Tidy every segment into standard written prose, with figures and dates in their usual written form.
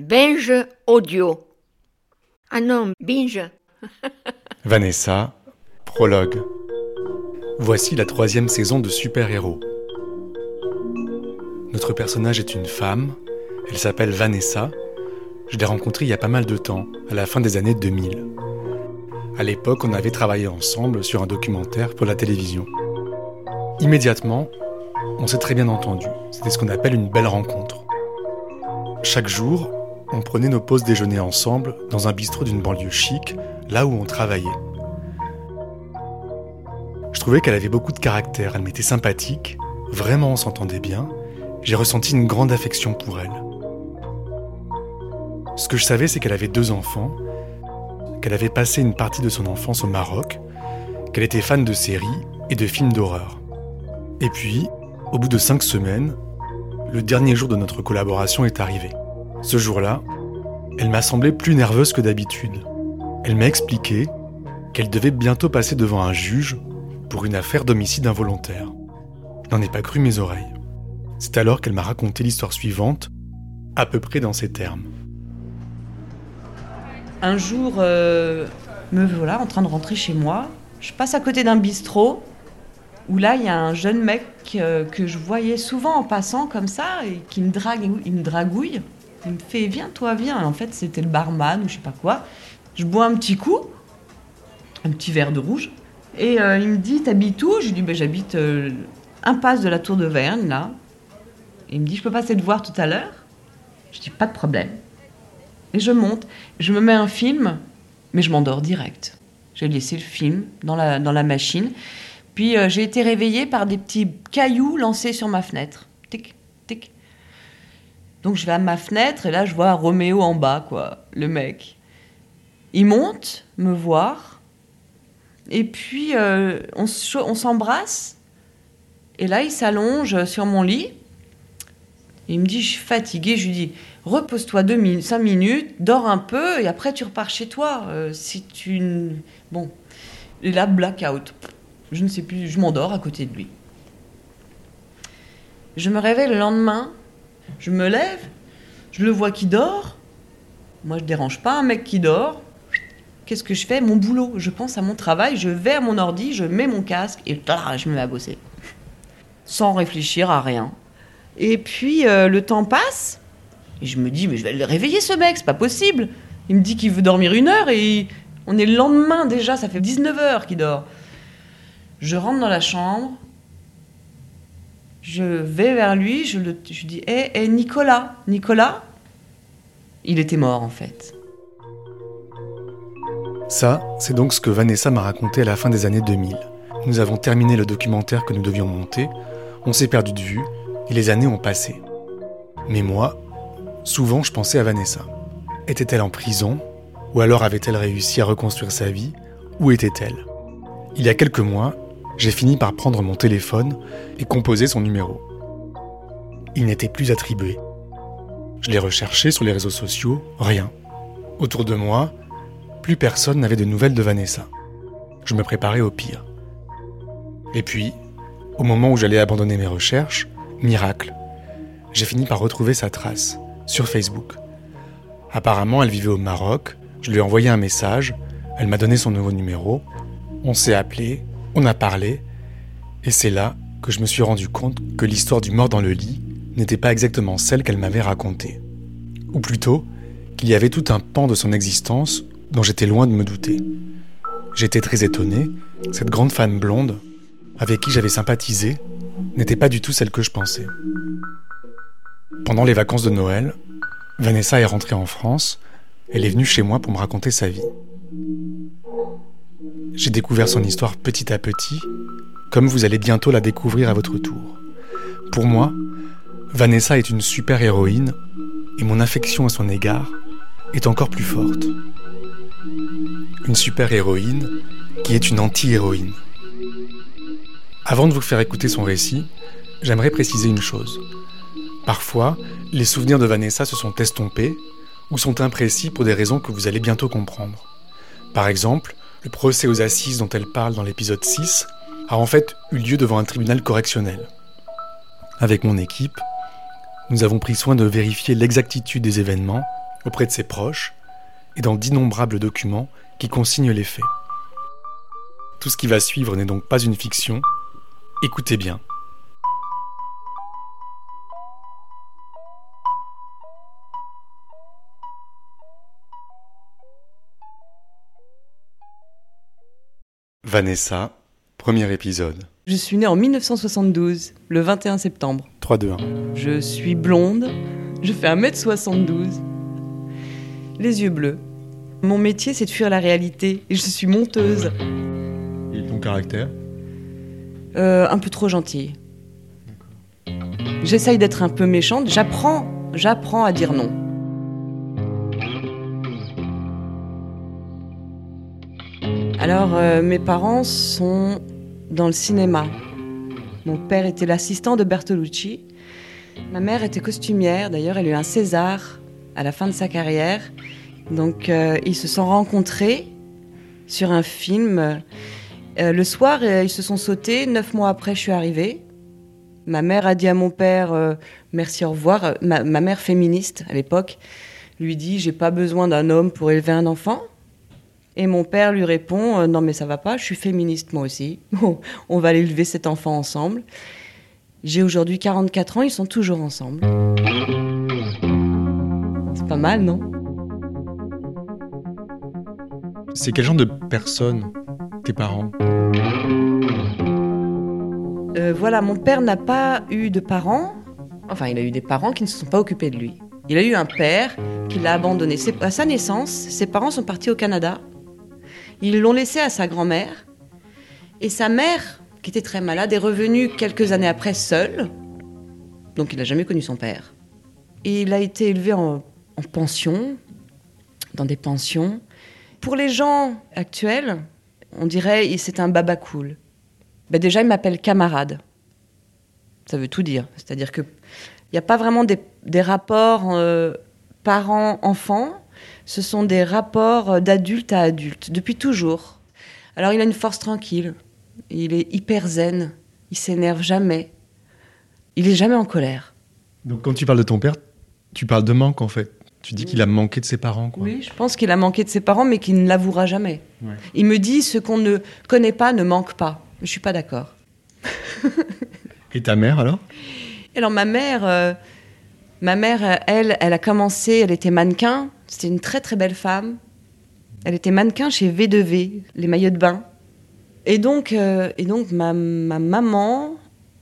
Binge Audio. Ah non, Binge. Vanessa, prologue. Voici la 3e saison de Super-Héros. Notre personnage est une femme, elle s'appelle Vanessa. Je l'ai rencontrée il y a pas mal de temps, à la fin des années 2000. À l'époque, on avait travaillé ensemble sur un documentaire pour la télévision. Immédiatement, on s'est très bien entendu. C'était ce qu'on appelle une belle rencontre. Chaque jour, on prenait nos pauses déjeuner ensemble dans un bistrot d'une banlieue chic, là où on travaillait. Je trouvais qu'elle avait beaucoup de caractère, elle m'était sympathique, vraiment on s'entendait bien. J'ai ressenti une grande affection pour elle. Ce que je savais, c'est qu'elle avait 2 enfants, qu'elle avait passé une partie de son enfance au Maroc, qu'elle était fan de séries et de films d'horreur. Et puis, au bout de 5 semaines, le dernier jour de notre collaboration est arrivé. Ce jour-là, elle m'a semblé plus nerveuse que d'habitude. Elle m'a expliqué qu'elle devait bientôt passer devant un juge pour une affaire d'homicide involontaire. Je n'en ai pas cru mes oreilles. C'est alors qu'elle m'a raconté l'histoire suivante, à peu près dans ces termes. Un jour, me voilà en train de rentrer chez moi. Je passe à côté d'un bistrot où là, il y a un jeune mec que je voyais souvent en passant comme ça et qui me drague, il me dragouille. Il me fait « Viens, toi, viens ». En fait, c'était le barman ou je sais pas quoi. Je bois un petit coup, un petit verre de rouge. Et il me dit « T'habites où ?» Je lui dis « J'habite impasse de la Tour de Verne, là ». Il me dit « Je peux passer te voir tout à l'heure ?» Je dis « Pas de problème ». Et je monte, je me mets un film, mais je m'endors direct. J'ai laissé le film dans la machine. Puis j'ai été réveillée par des petits cailloux lancés sur ma fenêtre. Tic, tic. Donc je vais à ma fenêtre et là je vois Roméo en bas, quoi, le mec. Il monte me voir et puis on s'embrasse. Et là il s'allonge sur mon lit. Il me dit « Je suis fatiguée ». Je lui dis « Repose-toi 5 minutes, dors un peu et après tu repars chez toi. Si tu... » Bon. Et là, blackout. Je ne sais plus, je m'endors à côté de lui. Je me réveille le lendemain, je me lève, je le vois qui dort. Moi, je ne dérange pas un mec qui dort. Qu'est-ce que je fais? Mon boulot. Je pense à mon travail, je vais à mon ordi, je mets mon casque et je me mets à bosser. Sans réfléchir à rien. Et puis, le temps passe. Et je me dis, mais je vais le réveiller ce mec, c'est pas possible. Il me dit qu'il veut dormir 1 heure et on est le lendemain déjà, ça fait 19h qu'il dort. Je rentre dans la chambre, je vais vers lui, je lui dis « Hé, Nicolas, Nicolas ?» Il était mort en fait. Ça, c'est donc ce que Vanessa m'a raconté à la fin des années 2000. Nous avons terminé le documentaire que nous devions monter, on s'est perdu de vue et les années ont passé. Mais moi, souvent je pensais à Vanessa. Était-elle en prison? Ou alors avait-elle réussi à reconstruire sa vie? Où était-elle? Il y a quelques mois, j'ai fini par prendre mon téléphone et composer son numéro. Il n'était plus attribué. Je l'ai recherché sur les réseaux sociaux, rien. Autour de moi, plus personne n'avait de nouvelles de Vanessa. Je me préparais au pire. Et puis, au moment où j'allais abandonner mes recherches, miracle, j'ai fini par retrouver sa trace, sur Facebook. Apparemment, elle vivait au Maroc, je lui ai envoyé un message, elle m'a donné son nouveau numéro. On s'est appelé, on a parlé, et c'est là que je me suis rendu compte que l'histoire du mort dans le lit n'était pas exactement celle qu'elle m'avait racontée. Ou plutôt, qu'il y avait tout un pan de son existence dont j'étais loin de me douter. J'étais très étonné, cette grande femme blonde, avec qui j'avais sympathisé, n'était pas du tout celle que je pensais. Pendant les vacances de Noël, Vanessa est rentrée en France, elle est venue chez moi pour me raconter sa vie. J'ai découvert son histoire petit à petit, comme vous allez bientôt la découvrir à votre tour. Pour moi, Vanessa est une super-héroïne et mon affection à son égard est encore plus forte. Une super-héroïne qui est une anti-héroïne. Avant de vous faire écouter son récit, j'aimerais préciser une chose. Parfois, les souvenirs de Vanessa se sont estompés ou sont imprécis pour des raisons que vous allez bientôt comprendre. Par exemple, le procès aux assises dont elle parle dans l'épisode 6 a en fait eu lieu devant un tribunal correctionnel. Avec mon équipe, nous avons pris soin de vérifier l'exactitude des événements auprès de ses proches et dans d'innombrables documents qui consignent les faits. Tout ce qui va suivre n'est donc pas une fiction. Écoutez bien. Vanessa, premier épisode. Je suis née en 1972, le 21 septembre. 3-2-1. Je suis blonde, je fais 1m72, les yeux bleus. Mon métier, c'est de fuir la réalité, et je suis monteuse. Et ton caractère ? Un peu trop gentille. J'essaye d'être un peu méchante, j'apprends à dire non. Alors, mes parents sont dans le cinéma. Mon père était l'assistant de Bertolucci. Ma mère était costumière. D'ailleurs, elle a eu un César à la fin de sa carrière. Donc, ils se sont rencontrés sur un film. Le soir, ils se sont sautés. 9 mois après, je suis arrivée. Ma mère a dit à mon père « Merci, au revoir ». Ma mère féministe, à l'époque, lui dit « J'ai pas besoin d'un homme pour élever un enfant ». Et mon père lui répond « Non mais ça va pas, je suis féministe moi aussi. On va aller élever cet enfant ensemble. » J'ai aujourd'hui 44 ans, ils sont toujours ensemble. C'est pas mal, non ? C'est quel genre de personne, tes parents ? Voilà, mon père n'a pas eu de parents. Enfin, il a eu des parents qui ne se sont pas occupés de lui. Il a eu un père qui l'a abandonné. À sa naissance, ses parents sont partis au Canada. Ils l'ont laissé à sa grand-mère. Et sa mère, qui était très malade, est revenue quelques années après seule. Donc il n'a jamais connu son père. Et il a été élevé en pension, dans des pensions. Pour les gens actuels, on dirait c'est un baba cool. Ben déjà, il m'appelle camarade. Ça veut tout dire. C'est-à-dire qu'il n'y a pas vraiment des rapports parents-enfants. Ce sont des rapports d'adulte à adulte, depuis toujours. Alors il a une force tranquille, il est hyper zen, il s'énerve jamais, il est jamais en colère. Donc quand tu parles de ton père, tu parles de manque en fait. Tu dis qu'il a manqué de ses parents, quoi. Oui, je pense qu'il a manqué de ses parents, mais qu'il ne l'avouera jamais. Ouais. Il me dit ce qu'on ne connaît pas ne manque pas. Je suis pas d'accord. Et ta mère alors ? Alors ma mère, elle a commencé, elle était mannequin. C'était une très très belle femme. Elle était mannequin chez V2V, les maillots de bain. Et donc ma maman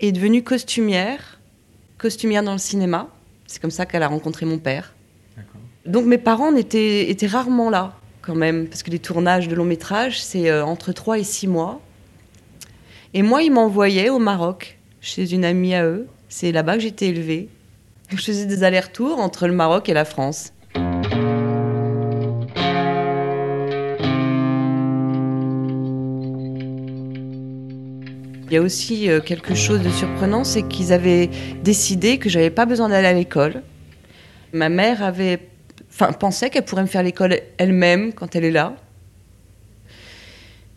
est devenue costumière dans le cinéma. C'est comme ça qu'elle a rencontré mon père. D'accord. Donc mes parents étaient rarement là quand même, parce que les tournages de long métrage, c'est entre 3 et 6 mois. Et moi, ils m'envoyaient au Maroc, chez une amie à eux. C'est là-bas que j'étais élevée. Je faisais des allers-retours entre le Maroc et la France. Il y a aussi quelque chose de surprenant, c'est qu'ils avaient décidé que j'avais pas besoin d'aller à l'école. Ma mère pensait qu'elle pourrait me faire l'école elle-même quand elle est là.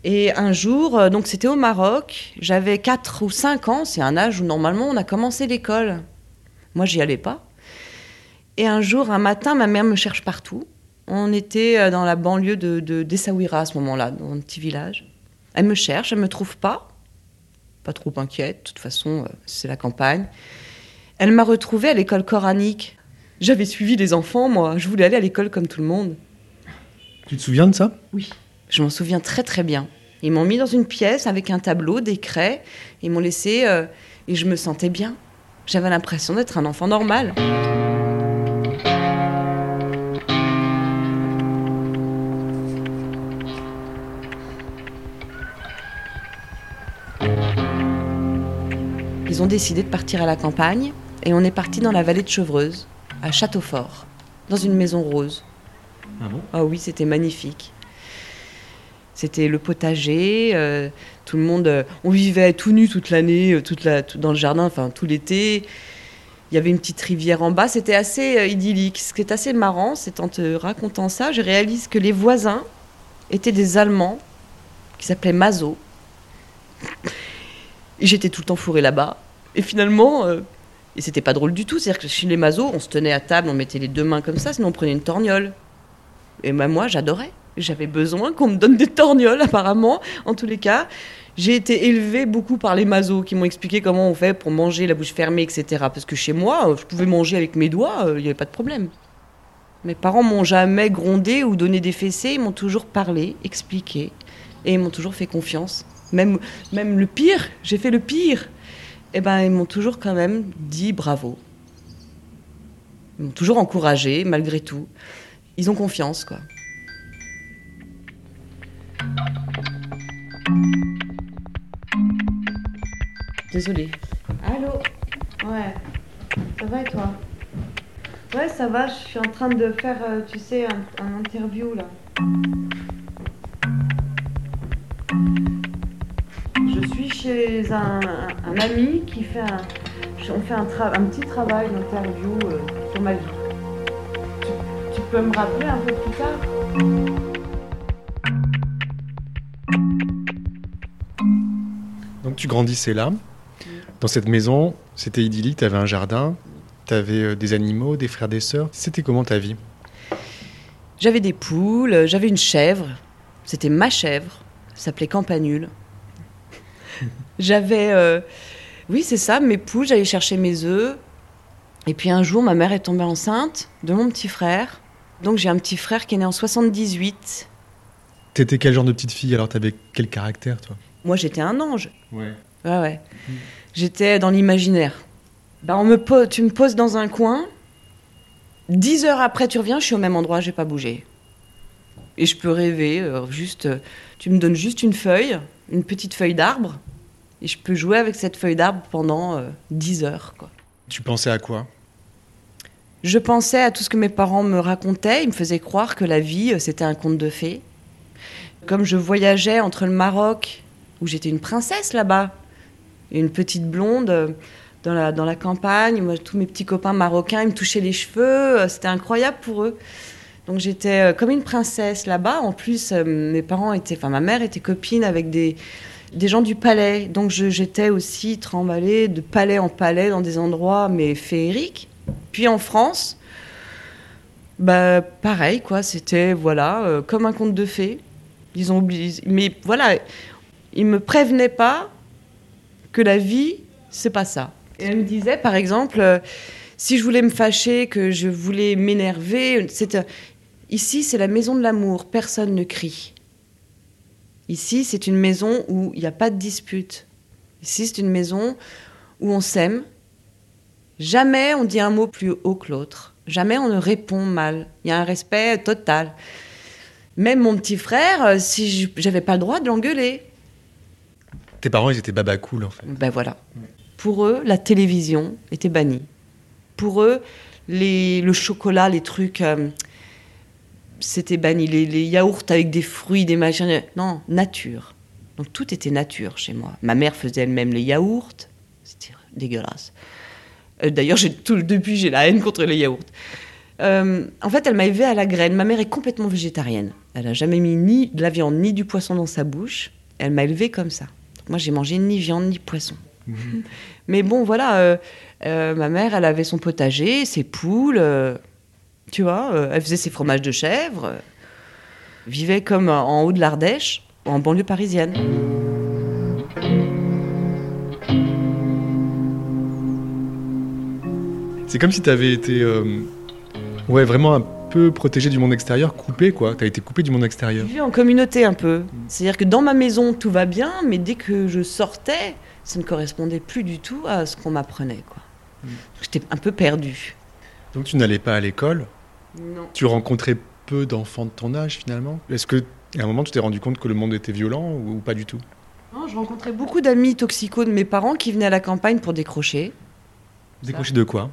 Et un jour, donc c'était au Maroc, j'avais 4 ou 5 ans, c'est un âge où normalement on a commencé l'école. Moi, j'y allais pas. Et un jour, un matin, ma mère me cherche partout. On était dans la banlieue de Dessawira à ce moment-là, dans un petit village. Elle me cherche, elle me trouve pas. Pas trop inquiète, de toute façon, c'est la campagne. Elle m'a retrouvée à l'école coranique. J'avais suivi les enfants, moi. Je voulais aller à l'école comme tout le monde. Tu te souviens de ça ? Oui, je m'en souviens très très bien. Ils m'ont mis dans une pièce avec un tableau, des craies. Ils m'ont laissée et je me sentais bien. J'avais l'impression d'être un enfant normal. Ils ont décidé de partir à la campagne et on est parti dans la vallée de Chevreuse, à Châteaufort, dans une maison rose. Ah bon ? Ah oui, c'était magnifique. C'était le potager, tout le monde... on vivait tout nu toute l'année, dans le jardin, enfin tout l'été. Il y avait une petite rivière en bas, c'était assez idyllique. Ce qui est assez marrant, c'est en te racontant ça, je réalise que les voisins étaient des Allemands qui s'appelaient Maso. J'étais tout le temps fourrée là-bas. Et finalement, Et c'était pas drôle du tout. C'est-à-dire que chez les mazos, on se tenait à table, on mettait les deux mains comme ça, sinon on prenait une torgnole. Et ben moi, j'adorais. J'avais besoin qu'on me donne des torgnoles, apparemment. En tous les cas, j'ai été élevée beaucoup par les mazos qui m'ont expliqué comment on fait pour manger la bouche fermée, etc. Parce que chez moi, je pouvais manger avec mes doigts, il n'y avait pas de problème. Mes parents m'ont jamais grondé ou donné des fessées. Ils m'ont toujours parlé, expliqué. Et ils m'ont toujours fait confiance. Même le pire, j'ai fait le pire. Eh ben, ils m'ont toujours quand même dit bravo. Ils m'ont toujours encouragée, malgré tout. Ils ont confiance, quoi. Désolée. Allô? Ouais. Ça va et toi? Ouais, ça va. Je suis en train de faire, tu sais, un interview, là. Je suis chez un ami qui fait un petit travail d'interview sur ma vie. Tu peux me rappeler un peu plus tard? Donc tu grandissais là, dans cette maison, c'était idyllique, t'avais un jardin, t'avais des animaux, des frères, des sœurs. C'était comment ta vie? J'avais des poules, j'avais une chèvre, c'était ma chèvre, ça s'appelait Campanule. J'avais, oui c'est ça, mes poules, j'allais chercher mes œufs. Et puis un jour, ma mère est tombée enceinte de mon petit frère. Donc j'ai un petit frère qui est né en 78. T'étais quel genre de petite fille? Alors t'avais quel caractère, toi? Moi j'étais un ange. Ouais. J'étais dans l'imaginaire. Bah, tu me poses dans un coin, 10 heures après tu reviens, je suis au même endroit, j'ai pas bougé. Et je peux rêver, tu me donnes juste une feuille, une petite feuille d'arbre, et je peux jouer avec cette feuille d'arbre pendant 10 heures, quoi. Tu pensais à quoi? Je pensais à tout ce que mes parents me racontaient. Ils me faisaient croire que la vie, c'était un conte de fées. Comme je voyageais entre le Maroc, où j'étais une princesse là-bas, et une petite blonde dans la campagne, moi, tous mes petits copains marocains, ils me touchaient les cheveux. C'était incroyable pour eux. Donc j'étais comme une princesse là-bas. En plus, ma mère était copine avec des gens du palais. Donc j'étais aussi tremballée de palais en palais dans des endroits, mais féeriques. Puis en France, bah, pareil, quoi. C'était, comme un conte de fées. Ils ont oublié. Mais voilà, ils ne me prévenaient pas que la vie, c'est pas ça. Et elle me disait, par exemple, si je voulais me fâcher, que je voulais m'énerver, ici, c'est la maison de l'amour. Personne ne crie. Ici, c'est une maison où il n'y a pas de dispute. Ici, c'est une maison où on s'aime. Jamais on dit un mot plus haut que l'autre. Jamais on ne répond mal. Il y a un respect total. Même mon petit frère, si j'avais pas le droit de l'engueuler. Tes parents, ils étaient baba cool, en fait. Ben voilà. Pour eux, la télévision était bannie. Pour eux, le chocolat, les trucs... C'était banni, les yaourts avec des fruits, des machins... Non, nature. Donc tout était nature chez moi. Ma mère faisait elle-même les yaourts. C'était dégueulasse. D'ailleurs, depuis, j'ai la haine contre les yaourts. En fait, elle m'a élevée à la graine. Ma mère est complètement végétarienne. Elle n'a jamais mis ni de la viande, ni du poisson dans sa bouche. Elle m'a élevée comme ça. Donc, moi, j'ai mangé ni viande, ni poisson. Mmh. Mais bon, voilà. Ma mère, elle avait son potager, ses poules... Tu vois, elle faisait ses fromages de chèvre, vivait comme en haut de l'Ardèche, en banlieue parisienne. C'est comme si t'avais été vraiment un peu protégée du monde extérieur, coupée quoi, t'as été coupée du monde extérieur. Je vis en communauté un peu, c'est-à-dire que dans ma maison tout va bien, mais dès que je sortais, ça ne correspondait plus du tout à ce qu'on m'apprenait quoi. J'étais un peu perdue. Donc tu n'allais pas à l'école? Non. Tu rencontrais peu d'enfants de ton âge finalement? Est-ce qu'à un moment tu t'es rendu compte que le monde était violent ou pas du tout? Non, je rencontrais beaucoup d'amis toxicos de mes parents qui venaient à la campagne pour décrocher. Décrocher de quoi?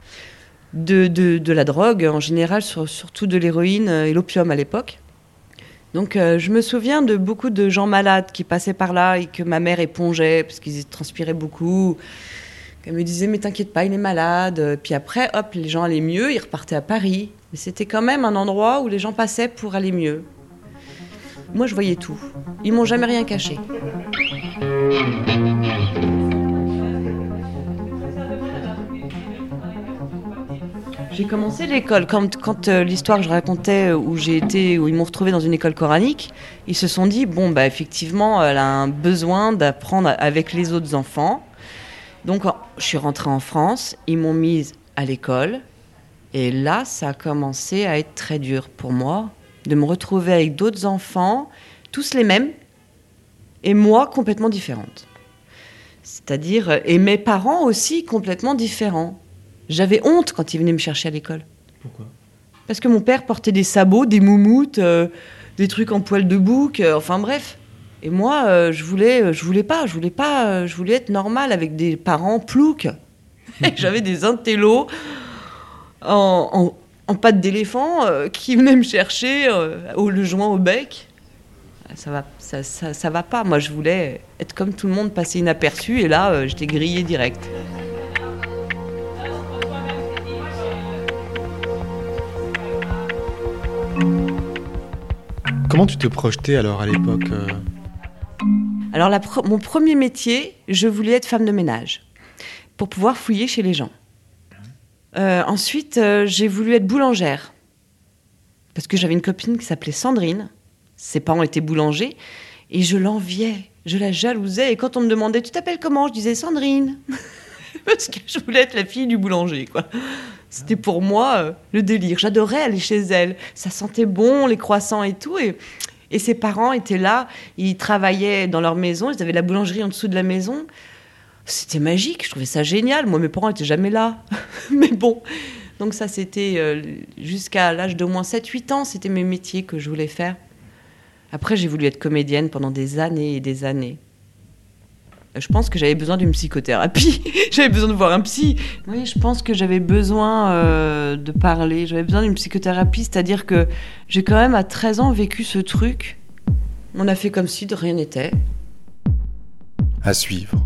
De la drogue en général, surtout de l'héroïne et l'opium à l'époque. Donc je me souviens de beaucoup de gens malades qui passaient par là et que ma mère épongeait parce qu'ils transpiraient beaucoup. Elle me disait, mais t'inquiète pas, il est malade. Puis après, hop, les gens allaient mieux, ils repartaient à Paris. Mais c'était quand même un endroit où les gens passaient pour aller mieux. Moi, je voyais tout. Ils m'ont jamais rien caché. J'ai commencé l'école. Quand l'histoire que je racontais, où ils m'ont retrouvée dans une école coranique, ils se sont dit, bon, bah, effectivement, elle a un besoin d'apprendre avec les autres enfants. Donc, je suis rentrée en France, ils m'ont mise à l'école. Et là, ça a commencé à être très dur pour moi, de me retrouver avec d'autres enfants, tous les mêmes, et moi complètement différente. C'est-à-dire, et mes parents aussi complètement différents. J'avais honte quand ils venaient me chercher à l'école. Pourquoi ? Parce que mon père portait des sabots, des moumoutes, des trucs en poil de bouc, enfin bref. Et moi, je voulais être normale avec des parents ploucs. J'avais des intellos en pattes d'éléphant qui venaient me chercher le joint au bec. Ça va pas. Moi, je voulais être comme tout le monde, passer inaperçu, et là, j'étais grillée direct. Comment tu te projetais alors à l'époque ? Alors, mon premier métier, je voulais être femme de ménage pour pouvoir fouiller chez les gens. Ensuite, j'ai voulu être boulangère parce que j'avais une copine qui s'appelait Sandrine. Ses parents étaient boulangers, et je l'enviais, je la jalousais. Et quand on me demandait « Tu t'appelles comment ?» je disais « Sandrine ». Parce que je voulais être la fille du boulanger, quoi. C'était pour moi le délire. J'adorais aller chez elle. Ça sentait bon, les croissants et tout. Et ses parents étaient là, ils travaillaient dans leur maison, ils avaient la boulangerie en dessous de la maison. C'était magique, je trouvais ça génial. Moi, mes parents n'étaient jamais là. Mais bon, donc ça, c'était jusqu'à l'âge d'au moins 7-8 ans, c'était mes métiers que je voulais faire. Après, j'ai voulu être comédienne pendant des années et des années. Je pense que j'avais besoin d'une psychothérapie. J'avais besoin de voir un psy. Oui, je pense que j'avais besoin de parler. J'avais besoin d'une psychothérapie, c'est-à-dire que j'ai quand même à 13 ans vécu ce truc. On a fait comme si de rien n'était. À suivre.